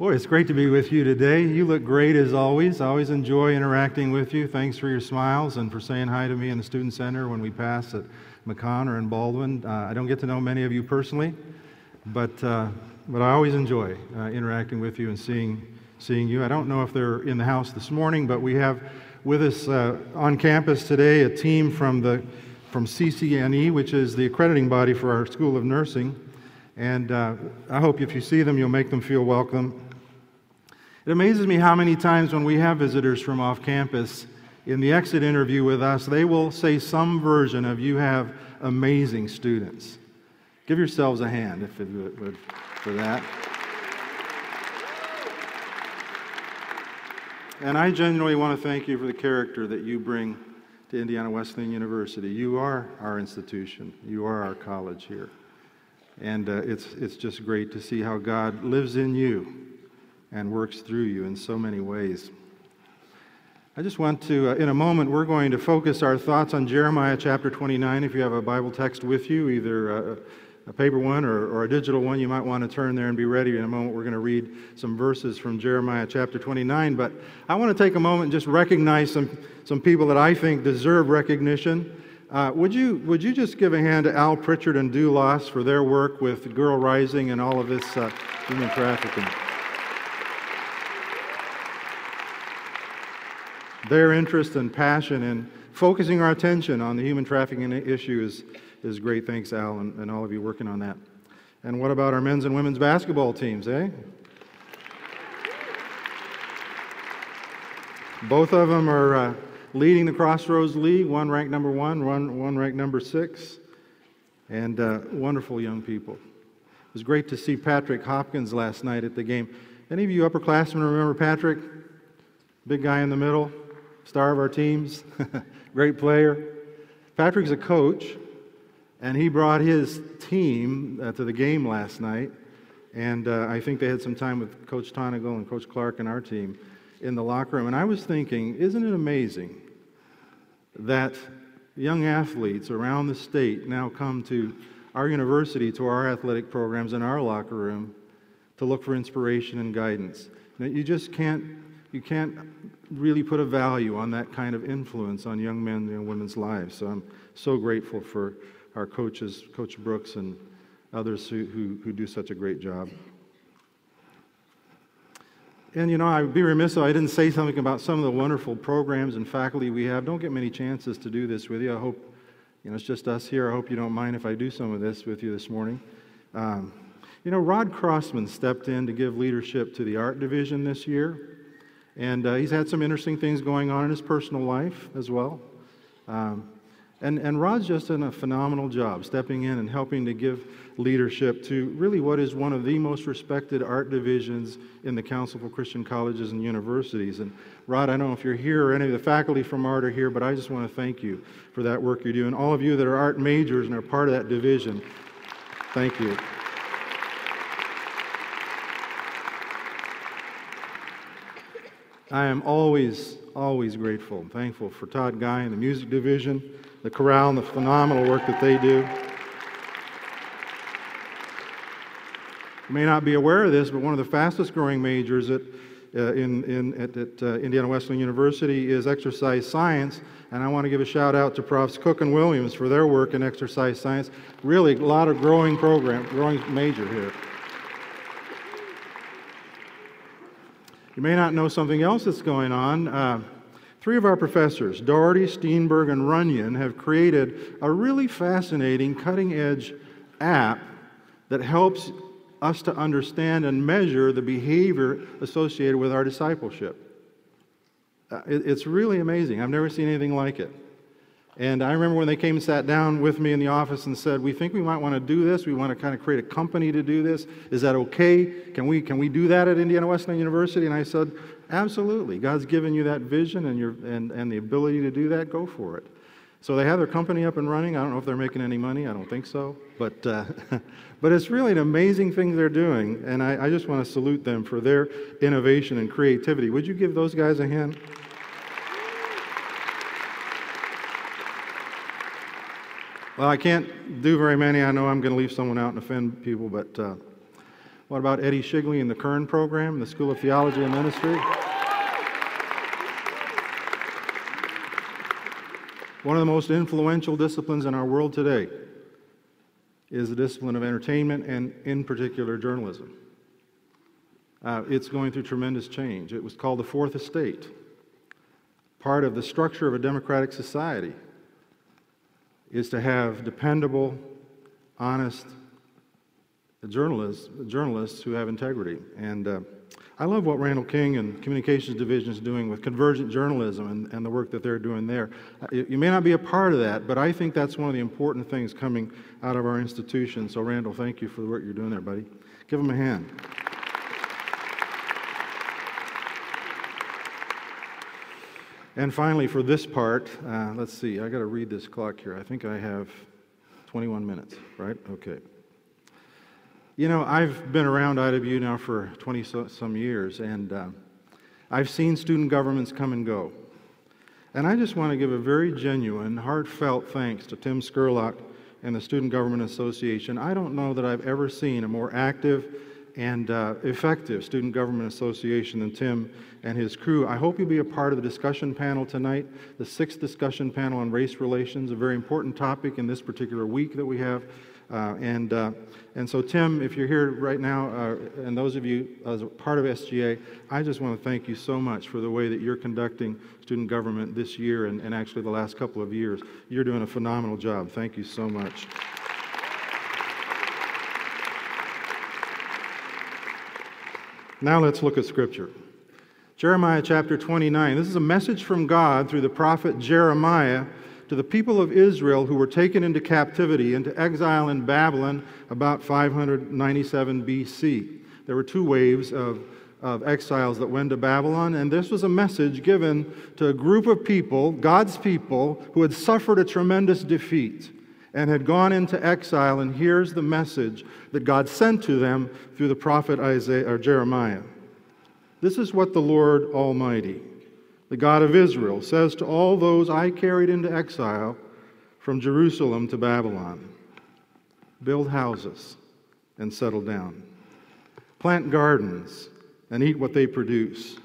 Boy, it's great to be with you today. You look great as always. I always enjoy interacting with you. Thanks for your smiles and for saying hi to me in the Student Center when we pass at McConn or in Baldwin. I don't get to know many of you personally, but I always enjoy interacting with you and seeing you. I don't know if they're in the house this morning, but we have with us on campus today a team from CCNE, which is the accrediting body for our School of Nursing. And I hope if you see them, you'll make them feel welcome. It amazes me how many times when we have visitors from off campus in the exit interview with us, they will say some version of "you have amazing students." Give yourselves a hand if it would for that. And I genuinely want to thank you for the character that you bring to Indiana Wesleyan University. You are our institution. You are our college here. And it's just great to see how God lives in you and works through you in so many ways. I just want to, in a moment, we're going to focus our thoughts on Jeremiah chapter 29. If you have a Bible text with you, either a paper one or a digital one, you might want to turn there and be ready. In a moment, we're going to read some verses from Jeremiah chapter 29. But I want to take a moment and just recognize some people that I think deserve recognition. Would you just give a hand to Al Pritchard and Dulas for their work with Girl Rising and all of this human trafficking? Their interest and passion in focusing our attention on the human trafficking issue is great. Thanks, Al, and all of you working on that. And what about our men's and women's basketball teams, eh? Both of them are leading the Crossroads League, one ranked number one ranked number 6, and wonderful young people. It was great to see Patrick Hopkins last night at the game. Any of you upperclassmen remember Patrick? Big guy in the middle. Star of our teams, great player. Patrick's a coach, and he brought his team to the game last night, and I think they had some time with Coach Tonegal and Coach Clark and our team in the locker room. And I was thinking, isn't it amazing that young athletes around the state now come to our university, to our athletic programs, in our locker room to look for inspiration and guidance? And you just can't really put a value on that kind of influence on young men and women's lives. So I'm so grateful for our coaches, Coach Brooks and others who do such a great job. And, you know, I would be remiss if I didn't say something about some of the wonderful programs and faculty we have. Don't get many chances to do this with you. I hope, you know, it's just us here. I hope you don't mind if I do some of this with you this morning. You know, Rod Crossman stepped in to give leadership to the art division this year. And he's had some interesting things going on in his personal life as well. And Rod's just done a phenomenal job stepping in and helping to give leadership to really what is one of the most respected art divisions in the Council for Christian Colleges and Universities. And Rod, I don't know if you're here or any of the faculty from art are here, but I just want to thank you for that work you do. And all of you that are art majors and are part of that division, thank you. I am always grateful and thankful for Todd Guy and the music division, the chorale, and the phenomenal work that they do. You may not be aware of this, but one of the fastest growing majors at Indiana Wesleyan University is exercise science, and I want to give a shout out to Profs Cook and Williams for their work in exercise science. Really a lot of growing major here. You may not know something else that's going on. Three of our professors, Doherty, Steenberg, and Runyon, have created a really fascinating cutting-edge app that helps us to understand and measure the behavior associated with our discipleship. It's really amazing. I've never seen anything like it. And I remember when they came and sat down with me in the office and said, "We think we might want to do this. We want to kind of create a company to do this. Is that okay? Can we do that at Indiana Wesleyan University?" And I said, "Absolutely. God's given you that vision and the ability to do that. Go for it." So they have their company up and running. I don't know if they're making any money. I don't think so. But but it's really an amazing thing they're doing, and I just want to salute them for their innovation and creativity. Would you give those guys a hand? Well, I can't do very many. I know I'm going to leave someone out and offend people, but What about Eddie Shigley and the Kern program, the School of Theology and Ministry? One of the most influential disciplines in our world today is the discipline of entertainment and, in particular, journalism. It's going through tremendous change. It was called the Fourth Estate, part of the structure of a democratic society is to have dependable, honest journalists who have integrity. And I love what Randall King and Communications Division is doing with convergent journalism and the work that they're doing there. You may not be a part of that, but I think that's one of the important things coming out of our institution. So Randall, thank you for the work you're doing there, buddy. Give him a hand. And finally, for this part, let's see, I got to read this clock here. I think I have 21 minutes, right? Okay. You know, I've been around IW now for 20-some years, and I've seen student governments come and go. And I just want to give a very genuine, heartfelt thanks to Tim Skirlock and the Student Government Association. I don't know that I've ever seen a more active and effective Student Government Association than Tim and his crew. I hope you'll be a part of the discussion panel tonight, the 6th discussion panel on race relations, a very important topic in this particular week that we have. And so Tim, if you're here right now, and those of you as a part of SGA, I just want to thank you so much for the way that you're conducting student government this year and actually the last couple of years. You're doing a phenomenal job. Thank you so much. Now let's look at Scripture. Jeremiah chapter 29. This is a message from God through the prophet Jeremiah to the people of Israel who were taken into captivity, into exile in Babylon about 597 BC. There were two waves of exiles that went to Babylon, and this was a message given to a group of people, God's people, who had suffered a tremendous defeat and had gone into exile, and here's the message that God sent to them through the prophet Isaiah or Jeremiah. This is what the Lord Almighty, the God of Israel, says to all those I carried into exile from Jerusalem to Babylon. Build houses and settle down. Plant gardens and eat what they produce.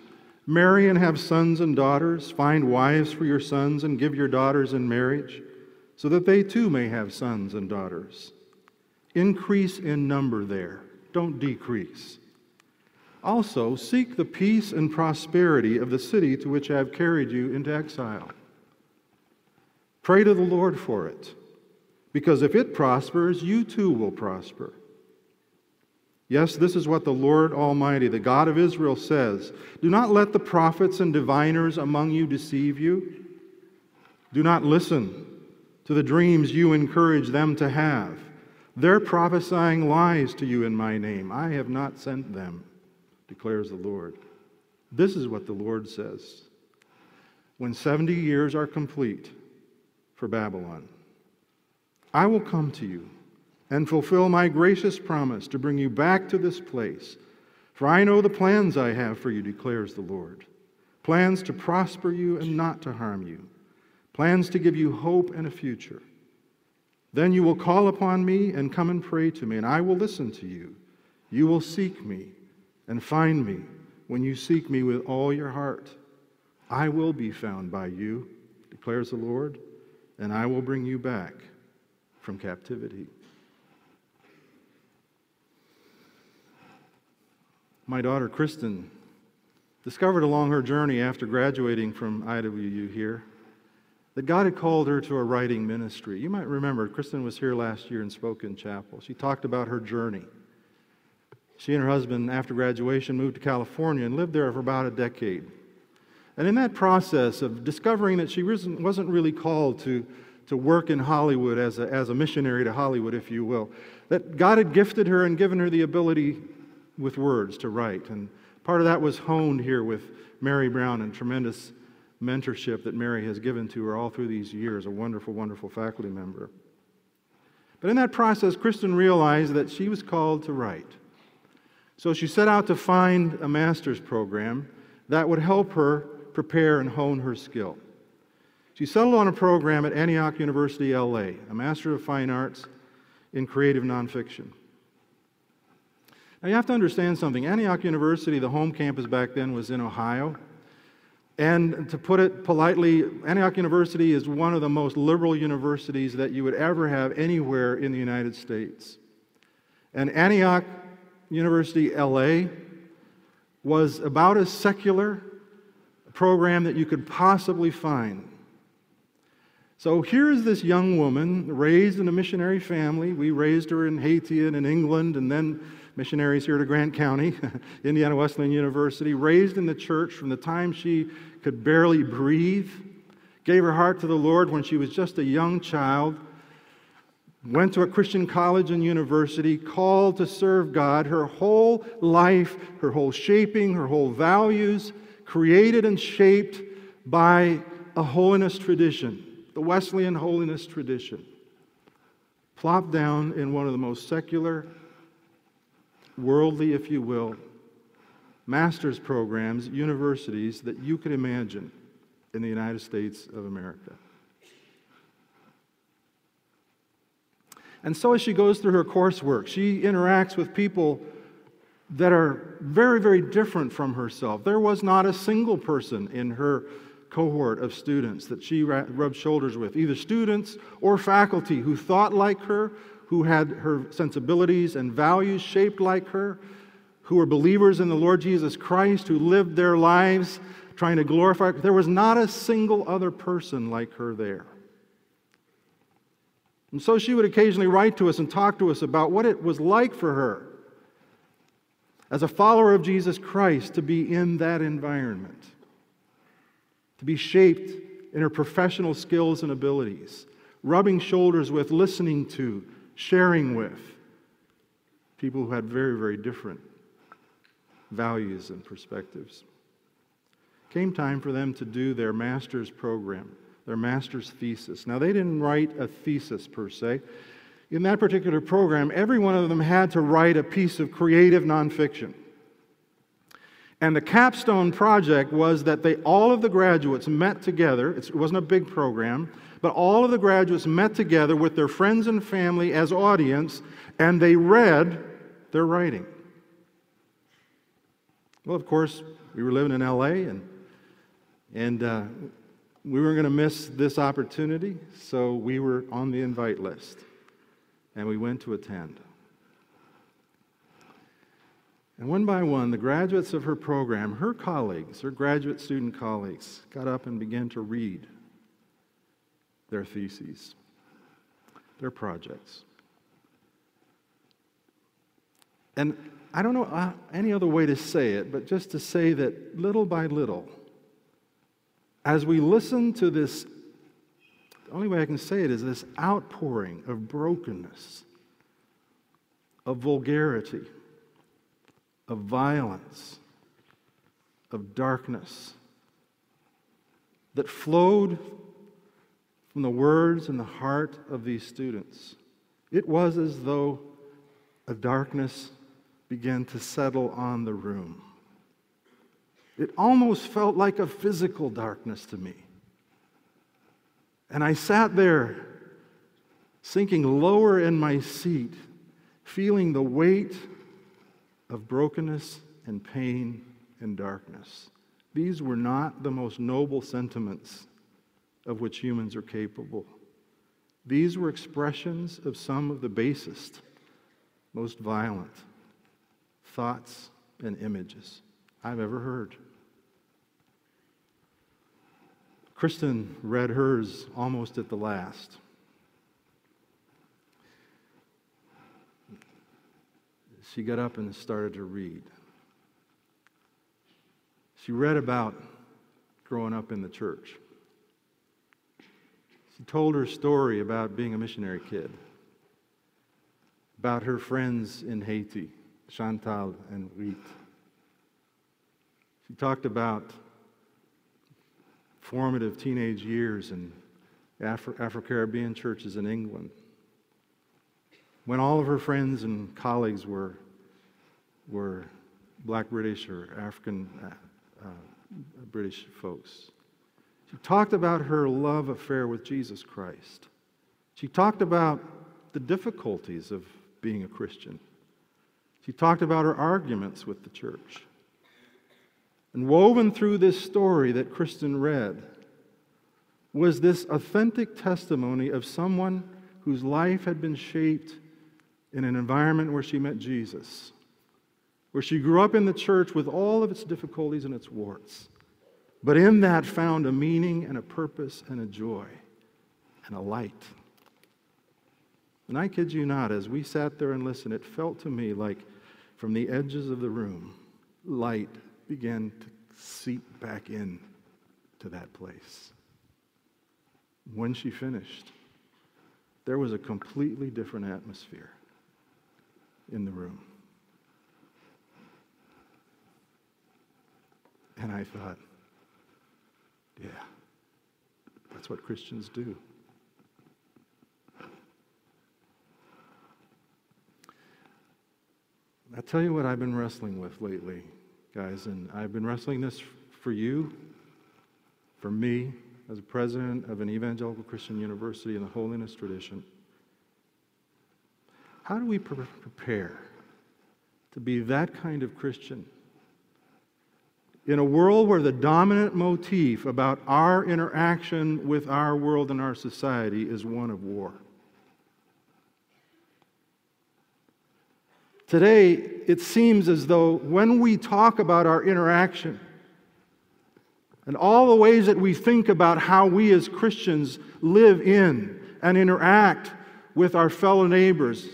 Marry and have sons and daughters. Find wives for your sons and give your daughters in marriage, so that they too may have sons and daughters. Increase in number there, don't decrease. Also, seek the peace and prosperity of the city to which I have carried you into exile. Pray to the Lord for it, because if it prospers, you too will prosper. Yes, this is what the Lord Almighty, the God of Israel, says. Do not let the prophets and diviners among you deceive you. Do not listen to the dreams you encourage them to have. They're prophesying lies to you in my name. I have not sent them, declares the Lord. This is what the Lord says. When 70 years are complete for Babylon, I will come to you and fulfill my gracious promise to bring you back to this place. For I know the plans I have for you, declares the Lord. Plans to prosper you and not to harm you. Plans to give you hope and a future. Then you will call upon me and come and pray to me, and I will listen to you. You will seek me and find me when you seek me with all your heart. I will be found by you, declares the Lord, and I will bring you back from captivity. My daughter Kristen discovered along her journey after graduating from IWU here that God had called her to a writing ministry. You might remember, Kristen was here last year and spoke in chapel. She talked about her journey. She and her husband, after graduation, moved to California and lived there for about a decade. And in that process of discovering that she wasn't really called to work in Hollywood as a missionary to Hollywood, if you will, that God had gifted her and given her the ability with words to write. And part of that was honed here with Mary Brown and tremendous mentorship that Mary has given to her all through these years, a wonderful, wonderful faculty member. But in that process, Kristen realized that she was called to write. So she set out to find a master's program that would help her prepare and hone her skill. She settled on a program at Antioch University LA, a Master of Fine Arts in Creative Nonfiction. Now, you have to understand something. Antioch University, the home campus back then, was in Ohio. And to put it politely, Antioch University is one of the most liberal universities that you would ever have anywhere in the United States. And Antioch University LA was about as secular a program that you could possibly find. So here is this young woman raised in a missionary family. We raised her in Haiti and in England, and then missionaries here to Grant County, Indiana Wesleyan University, raised in the church from the time she could barely breathe, gave her heart to the Lord when she was just a young child, went to a Christian college and university, called to serve God. Her whole life, her whole shaping, her whole values, created and shaped by a holiness tradition, the Wesleyan holiness tradition, plopped down in one of the most secular, worldly, if you will, master's programs, universities that you could imagine in the United States of America. And so as she goes through her coursework, she interacts with people that are very, very different from herself. There was not a single person in her cohort of students that she rubbed shoulders with, either students or faculty who thought like her, who had her sensibilities and values shaped like her, who were believers in the Lord Jesus Christ, who lived their lives trying to glorify her. There was not a single other person like her there. And so she would occasionally write to us and talk to us about what it was like for her as a follower of Jesus Christ to be in that environment, to be shaped in her professional skills and abilities, rubbing shoulders with, listening to, sharing with people who had very, very different values and perspectives. Came time for them to do their master's program, their master's thesis. Now, they didn't write a thesis per se. In that particular program, every one of them had to write a piece of creative nonfiction. And the capstone project was that all of the graduates met together. It wasn't a big program, but all of the graduates met together with their friends and family as audience, and they read their writing. Well, of course, we were living in LA, and we weren't going to miss this opportunity, so we were on the invite list, and we went to attend. And one by one, the graduates of her program, her colleagues, her graduate student colleagues, got up and began to read their theses, their projects. And I don't know any other way to say it, but just to say that little by little, as we listen to this, the only way I can say it is this outpouring of brokenness, of vulgarity, of violence, of darkness that flowed from the words and the heart of these students. It was as though a darkness began to settle on the room. It almost felt like a physical darkness to me. And I sat there, sinking lower in my seat, feeling the weight of brokenness and pain and darkness. These were not the most noble sentiments of which humans are capable. These were expressions of some of the basest, most violent thoughts and images I've ever heard. Kristen read hers almost at the last. She got up and started to read. She read about growing up in the church. She told her story about being a missionary kid, about her friends in Haiti, Chantal and Rite. She talked about formative teenage years in Afro-Caribbean churches in England, when all of her friends and colleagues were Black British or African British folks. She talked about her love affair with Jesus Christ. She talked about the difficulties of being a Christian. She talked about her arguments with the church. And woven through this story that Kristen read was this authentic testimony of someone whose life had been shaped in an environment where she met Jesus, where she grew up in the church with all of its difficulties and its warts, but in that found a meaning and a purpose and a joy and a light. And I kid you not, as we sat there and listened, it felt to me like from the edges of the room, light began to seep back in to that place. When she finished, there was a completely different atmosphere in the room. And I thought, yeah, that's what Christians do. I tell you what I've been wrestling with lately, guys, and I've been wrestling this for you, for me, as a president of an evangelical Christian university in the holiness tradition. How do we prepare to be that kind of Christian in a world where the dominant motif about our interaction with our world and our society is one of war? Today, it seems as though when we talk about our interaction and all the ways that we think about how we as Christians live in and interact with our fellow neighbors,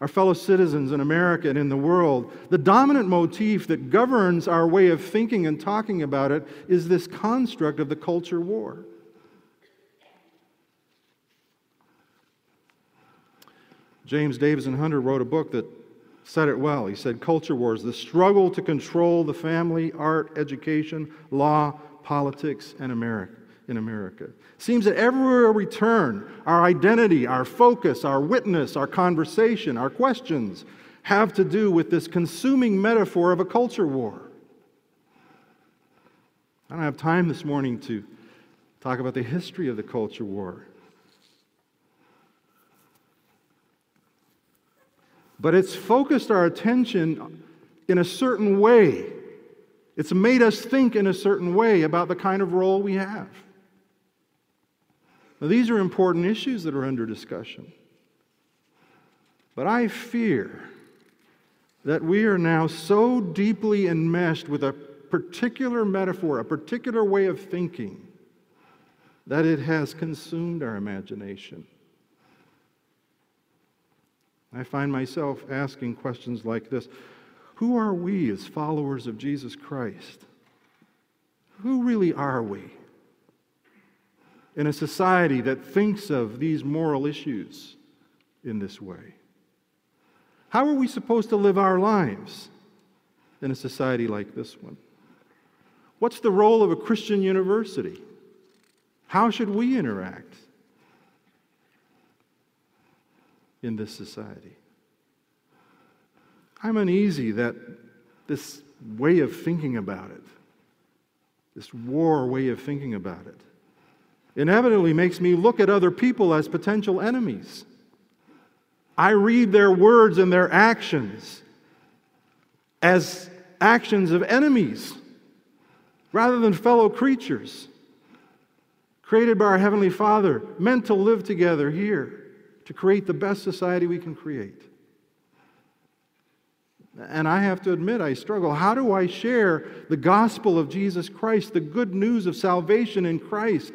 our fellow citizens in America and in the world, the dominant motif that governs our way of thinking and talking about it is this construct of the culture war. James Davison Hunter wrote a book that said it well. He said, culture wars, the struggle to control the family, art, education, law, politics, and America. In America. It seems that everywhere we turn, our identity, our focus, our witness, our conversation, our questions have to do with this consuming metaphor of a culture war. I don't have time this morning to talk about the history of the culture war. But it's focused our attention in a certain way. It's made us think in a certain way about the kind of role we have. Now, these are important issues that are under discussion. But I fear that we are now so deeply enmeshed with a particular metaphor, a particular way of thinking, that it has consumed our imagination. I find myself asking questions like this. Who are we as followers of Jesus Christ? Who really are we in a society that thinks of these moral issues in this way? How are we supposed to live our lives in a society like this one? What's the role of a Christian university? How should we interact in this society? I'm uneasy that this way of thinking about it, this war way of thinking about it, inevitably makes me look at other people as potential enemies. I read their words and their actions as actions of enemies rather than fellow creatures created by our Heavenly Father, meant to live together here to create the best society we can create. And I have to admit, I struggle. How do I share the gospel of Jesus Christ, the good news of salvation in Christ,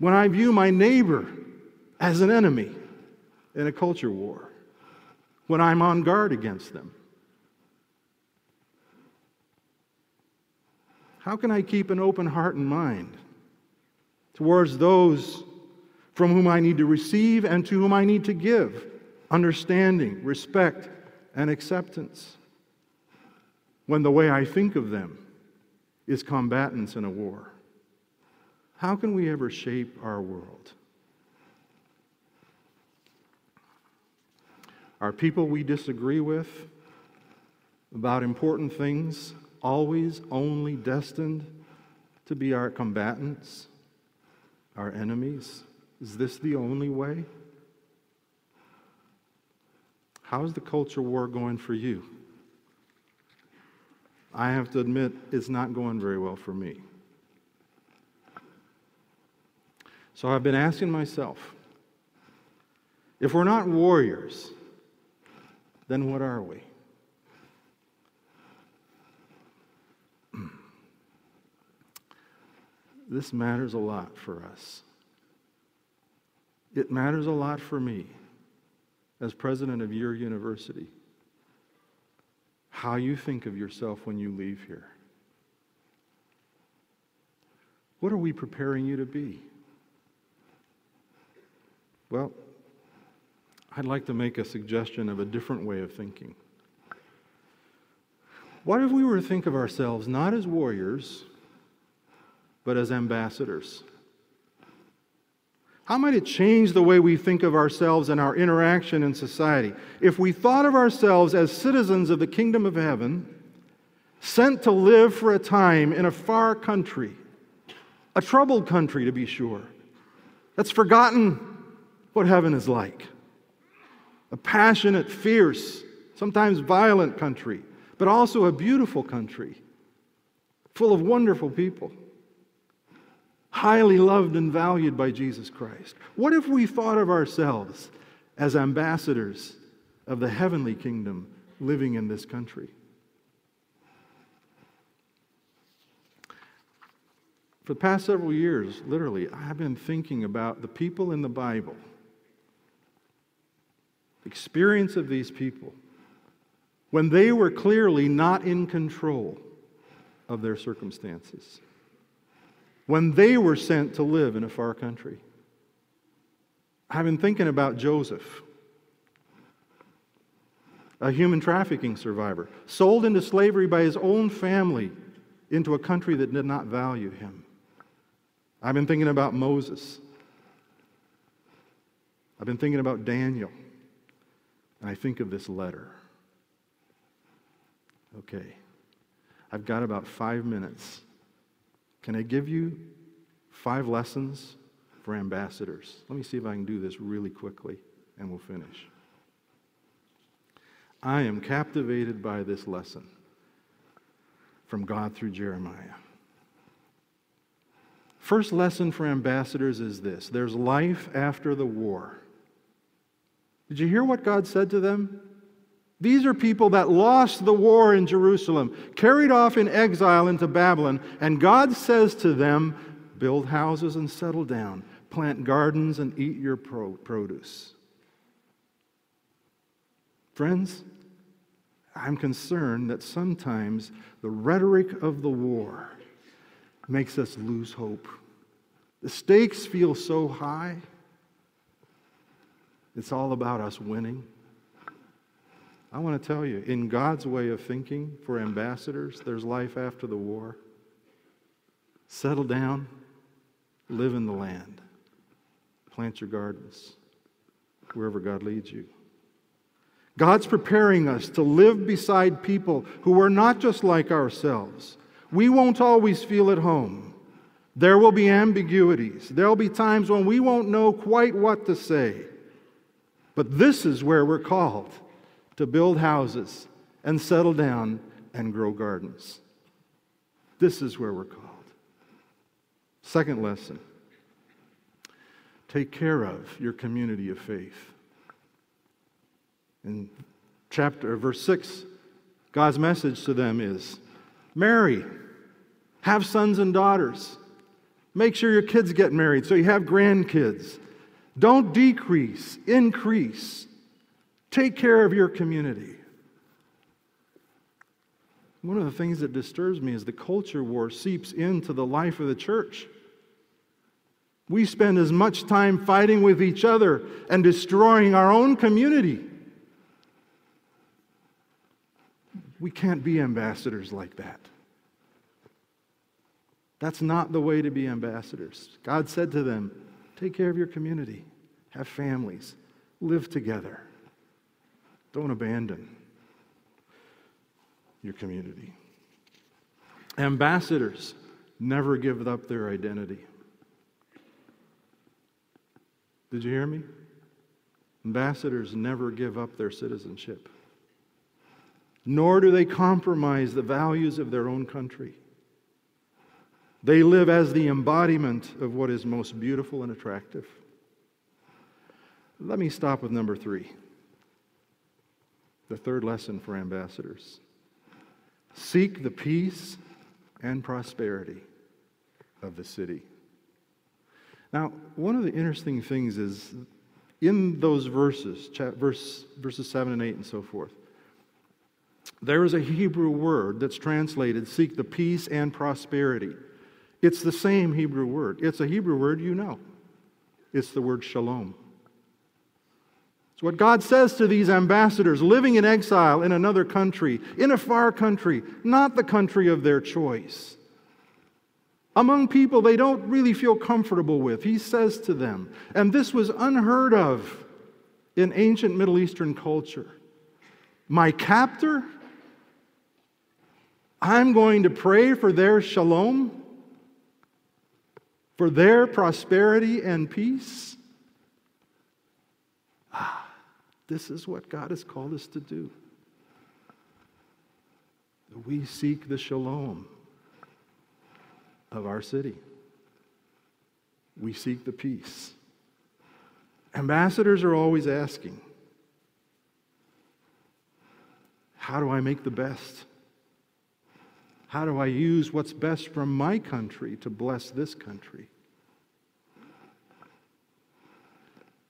when I view my neighbor as an enemy in a culture war, when I'm on guard against them? How can I keep an open heart and mind towards those from whom I need to receive and to whom I need to give understanding, respect, and acceptance, when the way I think of them is combatants in a war? How can we ever shape our world? Are people we disagree with about important things always only destined to be our combatants, our enemies? Is this the only way? How's the culture war going for you? I have to admit, it's not going very well for me. So I've been asking myself, if we're not warriors, then what are we? This matters a lot for us. It matters a lot for me as president of your university, how you think of yourself when you leave here. What are we preparing you to be? Well, I'd like to make a suggestion of a different way of thinking. What if we were to think of ourselves not as warriors, but as ambassadors? How might it change the way we think of ourselves and our interaction in society if we thought of ourselves as citizens of the kingdom of heaven, sent to live for a time in a far country, a troubled country to be sure, that's forgotten what heaven is like, a passionate, fierce, sometimes violent country, but also a beautiful country full of wonderful people, highly loved and valued by Jesus Christ. What if we thought of ourselves as ambassadors of the heavenly kingdom living in this country? For the past several years, literally, I've been thinking about the people in the Bible, the experience of these people, when they were clearly not in control of their circumstances, when they were sent to live in a far country. I've been thinking about Joseph, a human trafficking survivor, sold into slavery by his own family into a country that did not value him. I've been thinking about Moses. I've been thinking about Daniel. And I think of this letter. Okay, I've got about 5 minutes. Can I give you 5 lessons for ambassadors? Let me see if I can do this really quickly, and we'll finish. I am captivated by this lesson from God through Jeremiah. First lesson for ambassadors is this: there's life after the war. Did you hear what God said to them? These are people that lost the war in Jerusalem, carried off in exile into Babylon, and God says to them, build houses and settle down, plant gardens and eat your produce. Friends, I'm concerned that sometimes the rhetoric of the war makes us lose hope. The stakes feel so high. It's all about us winning. I want to tell you, in God's way of thinking for ambassadors, there's life after the war. Settle down, live in the land, plant your gardens, wherever God leads you. God's preparing us to live beside people who are not just like ourselves. We won't always feel at home. There will be ambiguities. There'll be times when we won't know quite what to say. But this is where we're called to build houses and settle down and grow gardens. This is where we're called. Second lesson, take care of your community of faith. In verse 6, God's message to them is, marry, have sons and daughters. Make sure your kids get married so you have grandkids. Don't decrease, increase. Take care of your community. One of the things that disturbs me is the culture war seeps into the life of the church. We spend as much time fighting with each other and destroying our own community. We can't be ambassadors like that. That's not the way to be ambassadors. God said to them, take care of your community, have families, live together. Don't abandon your community. Ambassadors never give up their identity. Did you hear me? Ambassadors never give up their citizenship, nor do they compromise the values of their own country. They live as the embodiment of what is most beautiful and attractive. Let me stop with number 3, the third lesson for ambassadors. Seek the peace and prosperity of the city. Now, one of the interesting things is in those verses, verses 7 and 8 and so forth, there is a Hebrew word that's translated, seek the peace and prosperity. It's the same Hebrew word. It's a Hebrew word you know. It's the word shalom. It's what God says to these ambassadors living in exile in another country, in a far country, not the country of their choice, among people they don't really feel comfortable with. He says to them, and this was unheard of in ancient Middle Eastern culture, my captor, I'm going to pray for their shalom, for their prosperity and peace. Ah, this is what God has called us to do. We seek the shalom of our city. We seek the peace. Ambassadors are always asking, how do I make the best? How do I use what's best from my country to bless this country?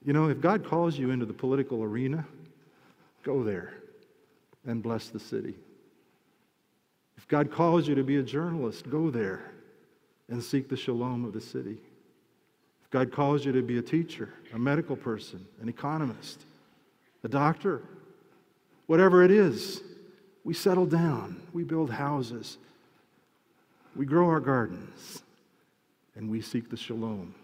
You know, if God calls you into the political arena, go there and bless the city. If God calls you to be a journalist, go there and seek the shalom of the city. If God calls you to be a teacher, a medical person, an economist, a doctor, whatever it is, we settle down, we build houses, we grow our gardens, and we seek the shalom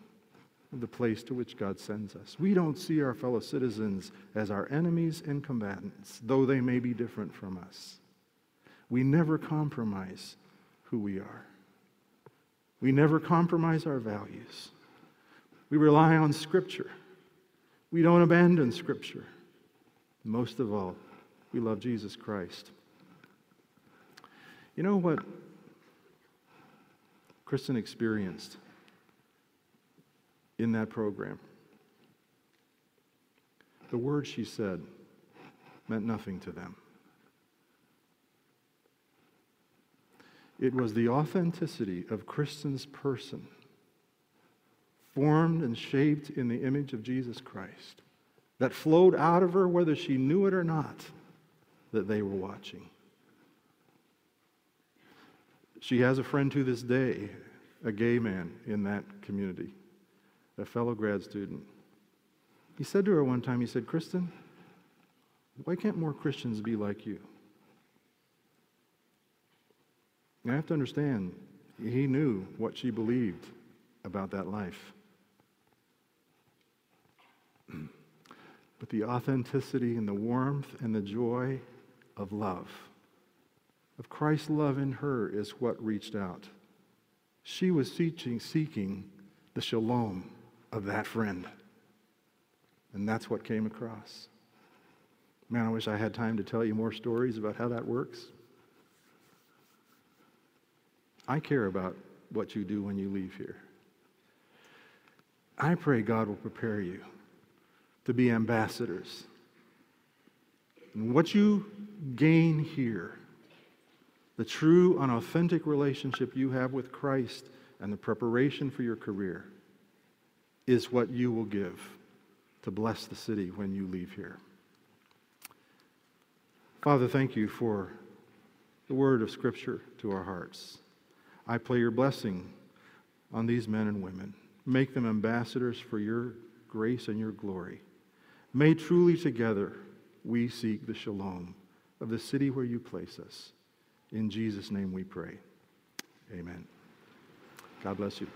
of the place to which God sends us. We don't see our fellow citizens as our enemies and combatants, though they may be different from us. We never compromise who we are. We never compromise our values. We rely on Scripture. We don't abandon Scripture. Most of all, we love Jesus Christ. You know what Kristen experienced in that program? The words she said meant nothing to them. It was the authenticity of Kristen's person, formed and shaped in the image of Jesus Christ, that flowed out of her, whether she knew it or not, that they were watching. She has a friend to this day, a gay man in that community, a fellow grad student. He said to her one time, he said, Kristen, why can't more Christians be like you? And I have to understand, he knew what she believed about that life. But the authenticity and the warmth and the joy of love, of Christ's love in her, is what reached out. She was seeking the shalom of that friend. And that's what came across. Man, I wish I had time to tell you more stories about how that works. I care about what you do when you leave here. I pray God will prepare you to be ambassadors. And what you gain here, the true and authentic relationship you have with Christ and the preparation for your career, is what you will give to bless the city when you leave here. Father, thank you for the word of Scripture to our hearts. I pray your blessing on these men and women. Make them ambassadors for your grace and your glory. May truly together we seek the shalom of the city where you place us. In Jesus' name we pray. Amen. God bless you.